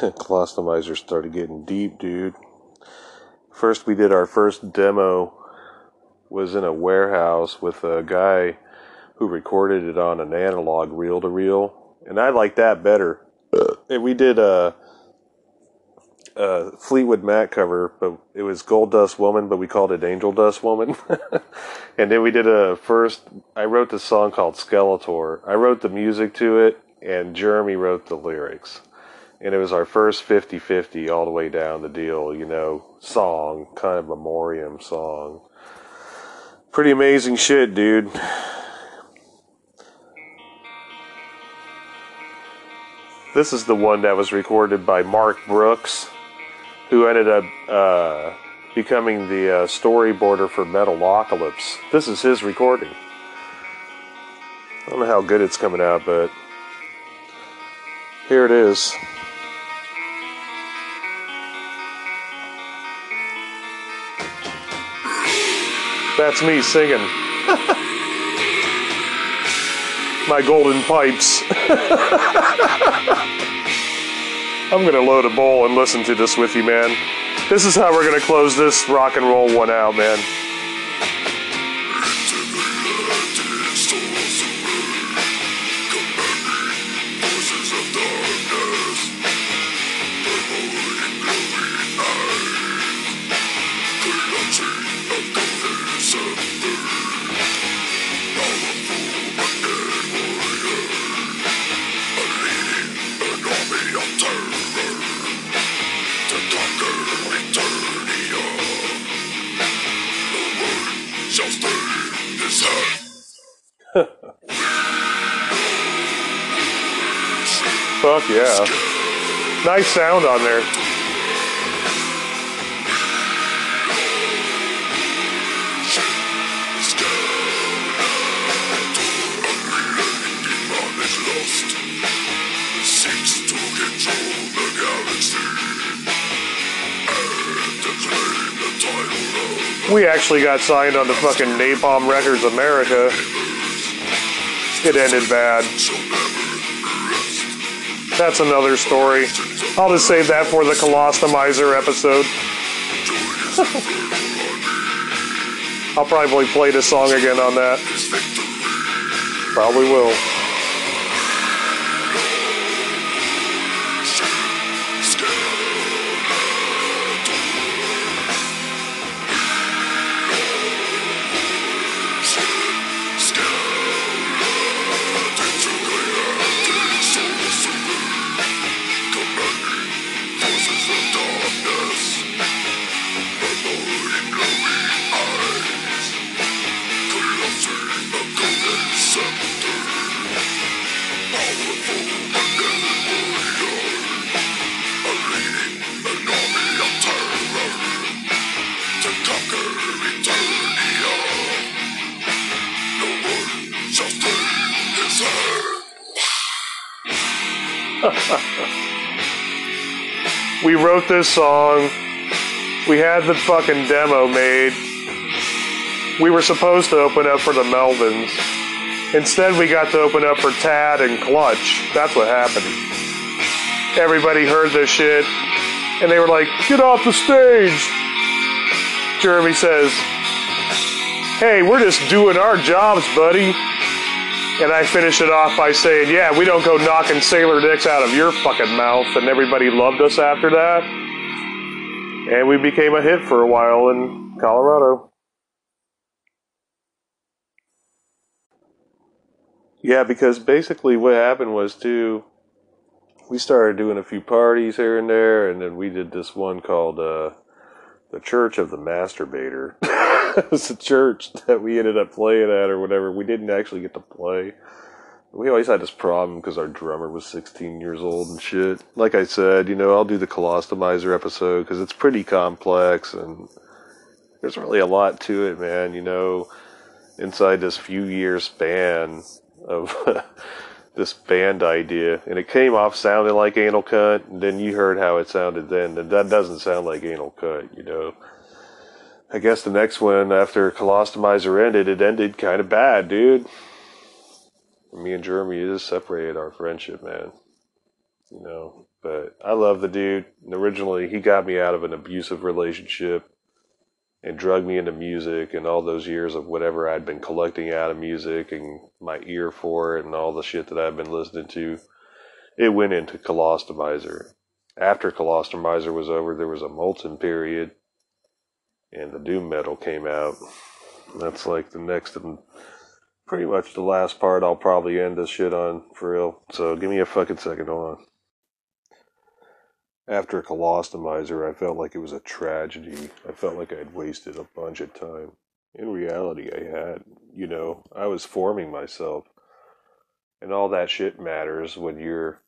Colostomizer started getting deep, dude. First, we did our first demo. Was in a warehouse with a guy who recorded it on an analog reel-to-reel. And I like that better. And we did a Fleetwood Mac cover, but it was Gold Dust Woman, but we called it Angel Dust Woman. And then we did I wrote this song called Skeletor. I wrote the music to it, and Jeremy wrote the lyrics. And it was our first 50-50 all the way down the deal, you know, song, kind of memoriam song. Pretty amazing shit, dude. This is the one that was recorded by Mark Brooks, who ended up becoming the storyboarder for Metalocalypse. This is his recording. I don't know how good it's coming out, but here it is. That's me singing. My golden pipes. I'm gonna load a bowl and listen to this with you, man. This is how we're gonna close this rock and roll one out, man. Fuck yeah. Nice sound on there. We actually got signed on the fucking Napalm Records America. It ended bad. That's another story. I'll just save that for the Colostomizer episode. I'll probably play this song again on that. Probably will. We wrote this song. We had the fucking demo made. We were supposed to open up for the Melvins. Instead, we got to open up for Tad and Clutch. That's what happened. Everybody heard this shit, and they were like, "Get off the stage!" Jeremy says, "Hey, we're just doing our jobs, buddy." And I finish it off by saying, yeah, we don't go knocking sailor dicks out of your fucking mouth. And everybody loved us after that. And we became a hit for a while in Colorado. Yeah, because basically what happened was, too, we started doing a few parties here and there. And then we did this one called the Church of the Masturbator. It was a church that we ended up playing at or whatever. We didn't actually get to play. We always had this problem because our drummer was 16 years old and shit. Like I said, you know, I'll do the Colostomizer episode because it's pretty complex and there's really a lot to it, man. You know, inside this few-year span of this band idea. And it came off sounding like Anal Cunt, and then you heard how it sounded then. And that doesn't sound like Anal Cunt, you know. I guess the next one, after Colostomizer ended, it ended kind of bad, dude. Me and Jeremy just separated our friendship, man. You know, but I love the dude. And originally, he got me out of an abusive relationship and drugged me into music and all those years of whatever I'd been collecting out of music and my ear for it and all the shit that I've been listening to. It went into Colostomizer. After Colostomizer was over, there was a molten period. And the doom metal came out. That's like the next and pretty much the last part I'll probably end this shit on, for real. So give me a fucking second, hold on. After Colostomizer, I felt like it was a tragedy. I felt like I'd wasted a bunch of time. In reality, I had. You know, I was forming myself. And all that shit matters when you're...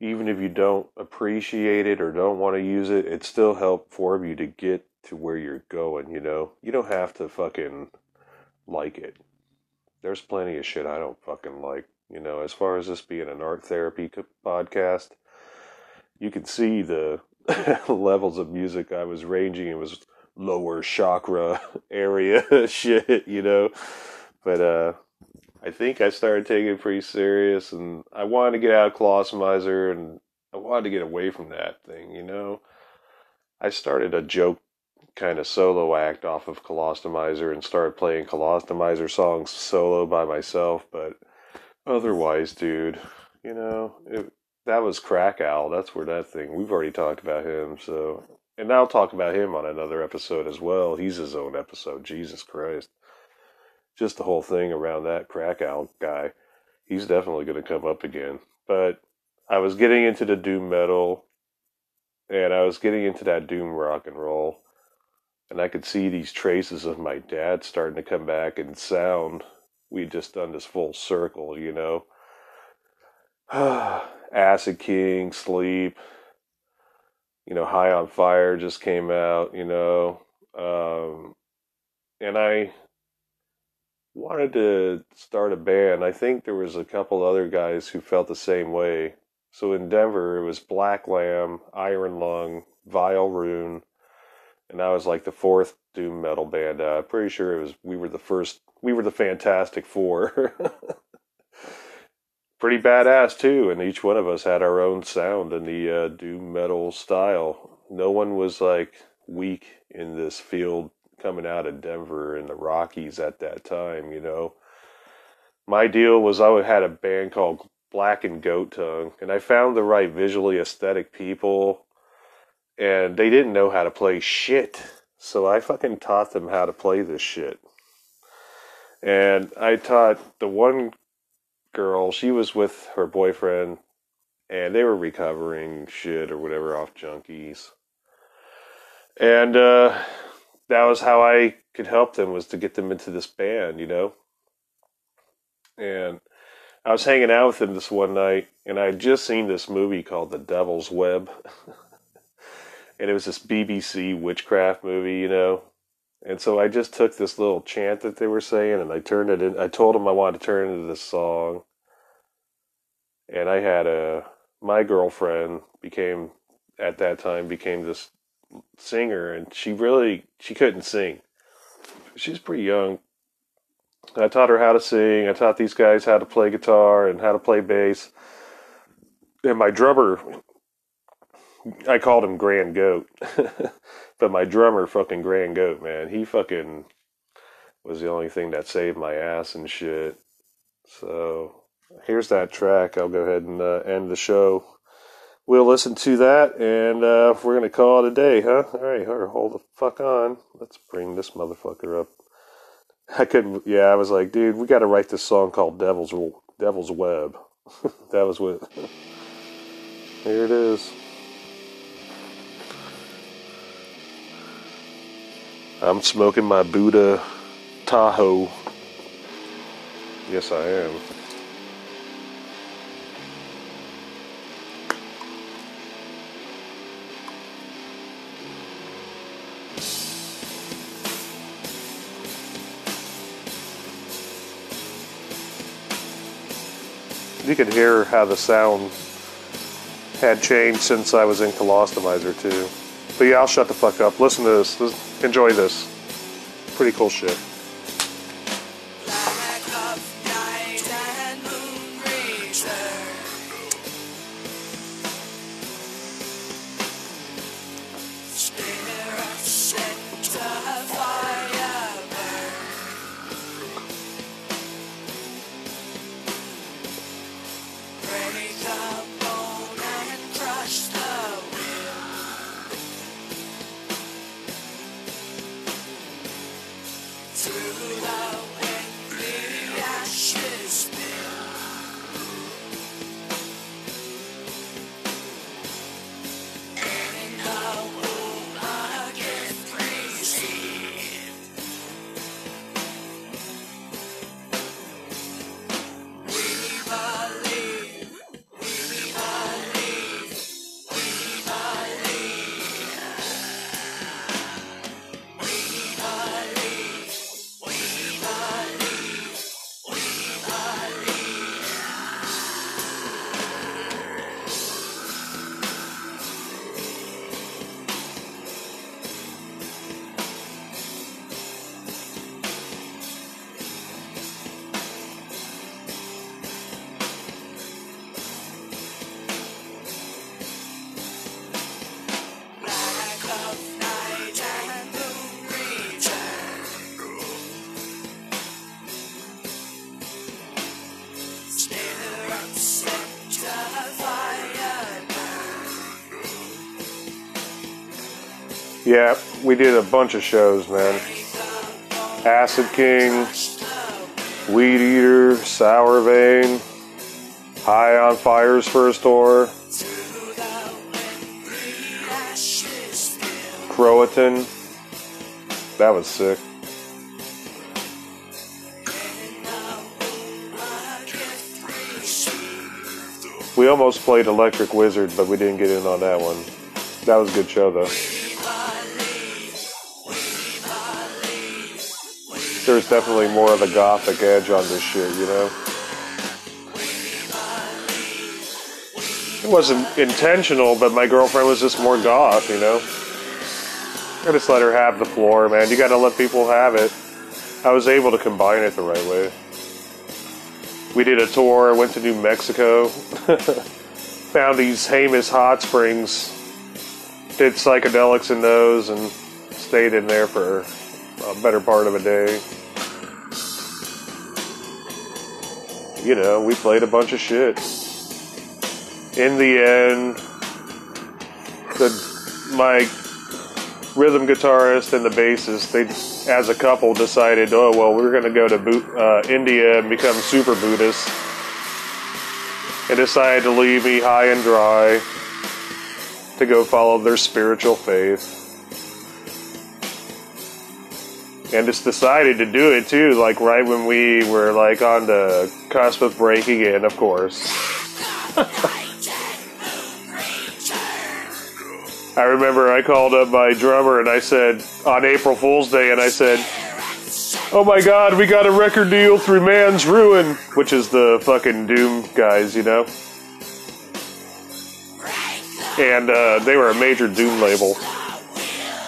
Even if you don't appreciate it or don't want to use it, it still helped form you to get to where you're going, you know? You don't have to fucking like it. there's plenty of shit I don't fucking like. You know, as far as this being an art therapy podcast, you can see the levels of music I was ranging. It was lower chakra area shit, you know. But I think I started taking it pretty serious, and I wanted to get out of Colostomizer, and I wanted to get away from that thing, you know. I started a joke kind of solo act off of Colostomizer and started playing Colostomizer songs solo by myself, but otherwise, dude, you know, that was Krakow. That's where that thing, we've already talked about him, so, and I'll talk about him on another episode as well. He's his own episode, Jesus Christ. Just the whole thing around that Krakow guy, he's definitely going to come up again. But I was getting into the doom metal, and I was getting into that doom rock and roll, and I could see these traces of my dad starting to come back and sound. We'd just done this full circle, you know. Acid King, Sleep, you know, High on Fire just came out, you know. And I wanted to start a band. I think there was a couple other guys who felt the same way. So in Denver, it was Black Lamb, Iron Lung, Vile Rune, and I was like the fourth doom metal band. I'm pretty sure it was, we were the Fantastic Four. Pretty badass, too, and each one of us had our own sound in the doom metal style. No one was, like, weak in this field coming out of Denver and the Rockies at that time, you know. My deal was I had a band called Black and Goat Tongue, and I found the right visually aesthetic people, and they didn't know how to play shit, so I fucking taught them how to play this shit. And I taught the one girl, she was with her boyfriend, and they were recovering shit or whatever off junkies. And that was how I could help them, was to get them into this band, you know. And I was hanging out with them this one night, and I had just seen this movie called The Devil's Web. And it was this BBC witchcraft movie, you know. And so I just took this little chant that they were saying, and I turned it in. I told them I wanted to turn it into this song. And I had my girlfriend became this singer, and she couldn't sing. She's pretty young. I taught her how to sing. I taught these guys how to play guitar and how to play bass. And my drummer, I called him Grand Goat. But my drummer, fucking Grand Goat, man, he fucking was the only thing that saved my ass and shit. So here's that track. I'll go ahead and end the show. We'll listen to that, and we're going to call it a day, huh? All right, hold the fuck on. Let's bring this motherfucker up. I was like, dude, we got to write this song called Devil's Web. That was what... Here it is. I'm smoking my Buddha Tahoe. Yes, I am. You could hear how the sound had changed since I was in Colostomizer, too. But yeah, I'll shut the fuck up. Listen to this. Enjoy this. Pretty cool shit. Yeah, we did a bunch of shows, man. Acid King, Weed Eater, Sour Vein, High on Fire's first tour, Croatan. That was sick. We almost played Electric Wizard, but we didn't get in on that one. That was a good show, though. There's definitely more of a gothic edge on this shit, you know? It wasn't intentional, but my girlfriend was just more goth, you know? I just let her have the floor, man. You gotta let people have it. I was able to combine it the right way. We did a tour, went to New Mexico, found these Jemez hot springs, did psychedelics in those, and stayed in there for a better part of a day. You know, we played a bunch of shit. In the end, my rhythm guitarist and the bassist, they, as a couple, decided, oh, well, we're going to go to India and become super Buddhists. And decided to leave me high and dry to go follow their spiritual faith. And just decided to do it, too, like, right when we were, like, on the cusp of breaking in, of course. I remember I called up my drummer and I said, on April Fool's Day, and I said, oh my god, we got a record deal through Man's Ruin, which is the fucking Doom guys, you know? And they were a major Doom label.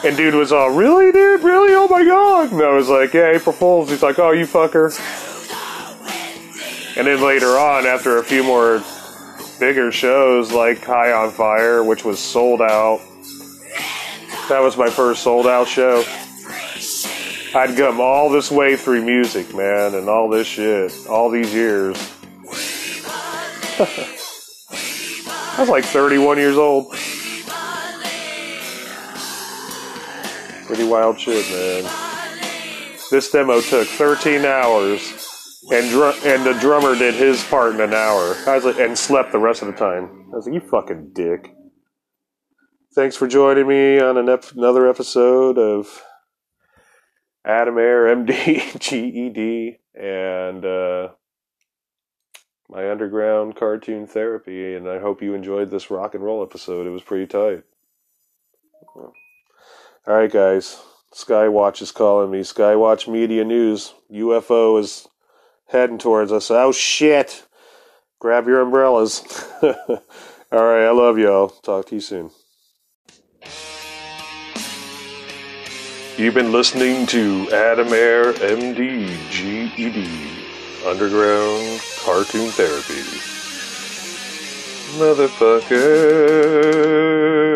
And dude was all, really, dude? Really? Oh my god. And I was like, yeah, April Fool's. He's like, oh, you fucker. And then later on, after a few more bigger shows, like High on Fire, which was sold out. That was my first sold out show. I'd come all this way through music, man, and all this shit, all these years. I was like 31 years old. Pretty wild shit, man. This demo took 13 hours, and the drummer did his part in an hour. I was like, and slept the rest of the time. I was like, you fucking dick. Thanks for joining me on another episode of Adam Air MD GED and my underground cartoon therapy, and I hope you enjoyed this rock and roll episode. It was pretty tight. Alright, guys. Skywatch is calling me. Skywatch Media News. UFO is heading towards us. Oh, shit! Grab your umbrellas. Alright, I love y'all. Talk to you soon. You've been listening to Adam Air MD GED Underground Cartoon Therapy. Motherfucker.